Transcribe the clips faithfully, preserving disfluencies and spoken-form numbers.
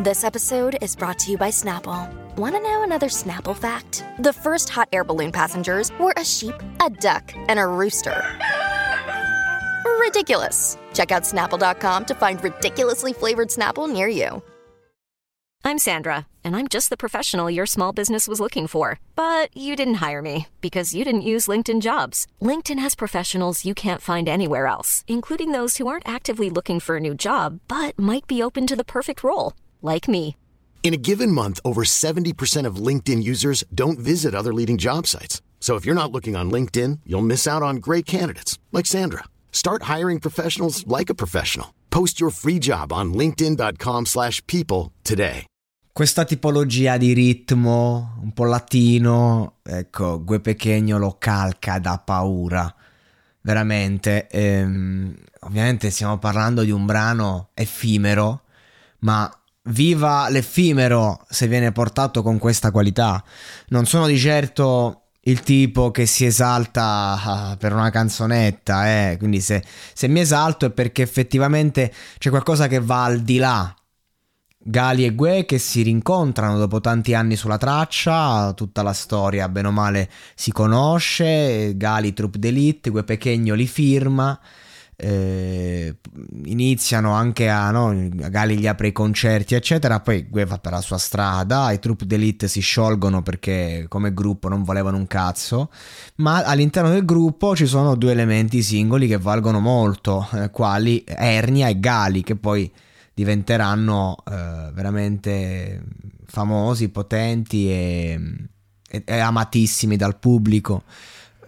This episode is brought to you by Snapple. Want to know another Snapple fact? The first hot air balloon passengers were a sheep, a duck, and a rooster. Ridiculous. Check out Snapple dot com to find ridiculously flavored Snapple near you. I'm Sandra, and I'm just the professional your small business was looking for. But you didn't hire me because you didn't use LinkedIn Jobs. LinkedIn has professionals you can't find anywhere else, including those who aren't actively looking for a new job, but might be open to the perfect role. Like me. In a given month, over seventy percent of LinkedIn users don't visit other leading job sites. So if you're not looking on LinkedIn, you'll miss out on great candidates like Sandra. Start hiring professionals like a professional. Post your free job on linkedin dot com slash people today. Questa tipologia di ritmo, un po' latino, ecco, Guè Pequeno lo calca da paura. Veramente, ehm, ovviamente stiamo parlando di un brano effimero, ma viva l'effimero se viene portato con questa qualità. Non sono di certo il tipo che si esalta per una canzonetta, eh? Quindi se, se mi esalto è perché effettivamente c'è qualcosa che va al di là. Gali e Guè che si rincontrano dopo tanti anni sulla traccia, tutta la storia bene o male si conosce. Gali Troupe d'Elite, Guè Pequeno li firma. Eh, iniziano anche a, no, Gali gli apre i concerti eccetera, poi Guè va per la sua strada, i Troupe d'Elite si sciolgono perché come gruppo non valevano un cazzo, ma all'interno del gruppo ci sono due elementi singoli che valgono molto, eh, quali Ernia e Gali, che poi diventeranno eh, veramente famosi, potenti e, e, e amatissimi dal pubblico.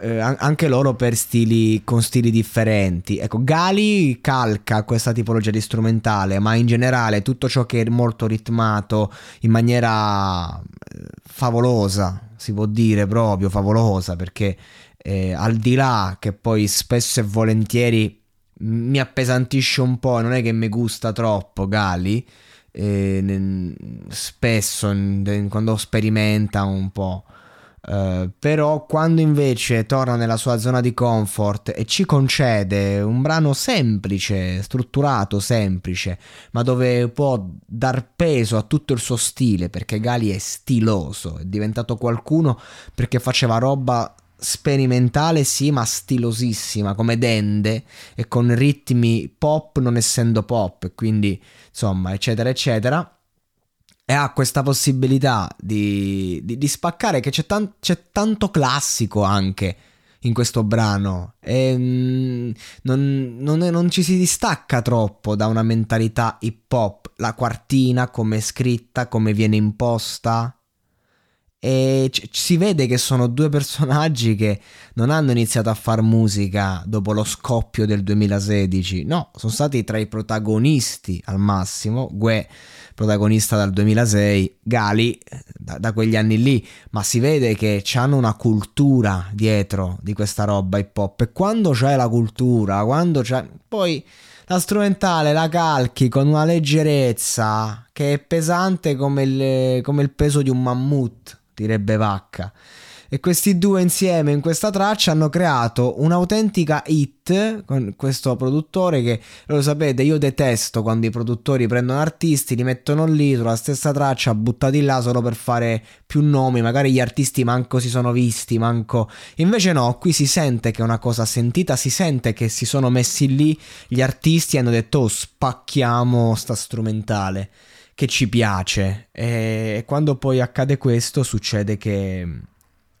Eh, anche loro per stili, con stili differenti. Ecco, Gali calca questa tipologia di strumentale, ma in generale tutto ciò che è molto ritmato in maniera eh, favolosa, si può dire proprio favolosa, perché eh, al di là che poi spesso e volentieri mi appesantisce un po', non è che mi gusta troppo Gali, eh, spesso quando sperimenta un po'. Uh, però quando invece torna nella sua zona di comfort e ci concede un brano semplice, strutturato, semplice, ma dove può dar peso a tutto il suo stile, perché Gali è stiloso, è diventato qualcuno perché faceva roba sperimentale sì, ma stilosissima come Dende e con ritmi pop non essendo pop, quindi insomma eccetera eccetera. E ha questa possibilità di, di, di spaccare, che c'è, tan- c'è tanto classico anche in questo brano. E, mm, non, non, è, non ci si distacca troppo da una mentalità hip hop. La quartina, come è scritta, come viene imposta. E c- si vede che sono due personaggi che non hanno iniziato a far musica dopo lo scoppio del duemilasedici. No, sono stati tra i protagonisti al massimo. Guè protagonista dal duemilasei, Gali da, da quegli anni lì, ma si vede che c'hanno una cultura dietro di questa roba hip hop, e quando c'è la cultura, quando c'è poi la strumentale la calchi con una leggerezza che è pesante come il, come il peso di un mammut, direbbe Vacca. E questi due insieme in questa traccia hanno creato un'autentica hit con questo produttore che, lo sapete, io detesto quando i produttori prendono artisti, li mettono lì sulla stessa traccia, buttati là solo per fare più nomi, magari gli artisti manco si sono visti, manco... Invece no, qui si sente che è una cosa sentita, si sente che si sono messi lì gli artisti e hanno detto oh, spacchiamo sta strumentale che ci piace. E quando poi accade questo succede che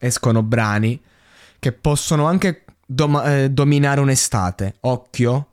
escono brani che possono anche dom- eh, dominare un'estate. Occhio,